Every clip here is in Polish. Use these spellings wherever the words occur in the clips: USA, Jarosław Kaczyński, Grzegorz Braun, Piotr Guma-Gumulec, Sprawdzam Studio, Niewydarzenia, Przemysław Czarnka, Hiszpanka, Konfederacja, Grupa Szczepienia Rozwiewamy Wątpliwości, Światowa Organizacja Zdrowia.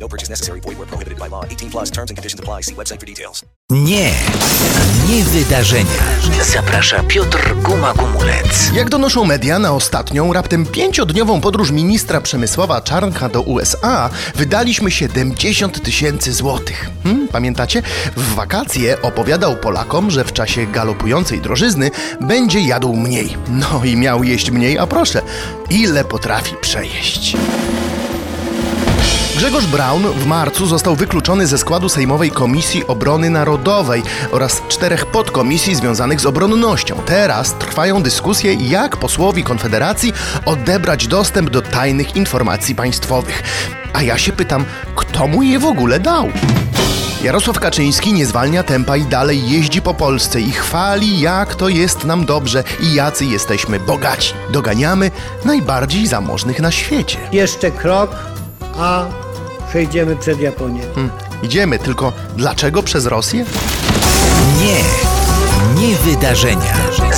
No purchase necessary. Void where prohibited by law. 18+. Terms and conditions apply. See website for details. Nie. Nie wydarzenia. Zaprasza Piotr Guma-Gumulec. Jak donoszą media, na ostatnią, raptem 5-dniową podróż ministra Przemysława Czarnka do USA wydaliśmy 70 000 złotych. Pamiętacie? W wakacje opowiadał Polakom, że w czasie galopującej drożyzny będzie jadł mniej. No i miał jeść mniej, a proszę, ile potrafi przejeść. Grzegorz Braun w marcu został wykluczony ze składu Sejmowej Komisji Obrony Narodowej oraz 4 podkomisji związanych z obronnością. Teraz trwają dyskusje, jak posłowi Konfederacji odebrać dostęp do tajnych informacji państwowych. A ja się pytam, kto mu je w ogóle dał? Jarosław Kaczyński nie zwalnia tempa i dalej jeździ po Polsce i chwali, jak to jest nam dobrze i jacy jesteśmy bogaci. Doganiamy najbardziej zamożnych na świecie. Jeszcze krok, a przejdziemy przed Japonię. Idziemy, tylko dlaczego przez Rosję? Nie. Nie wydarzenia.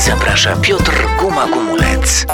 Zaprasza Piotr Guma-Gumulec.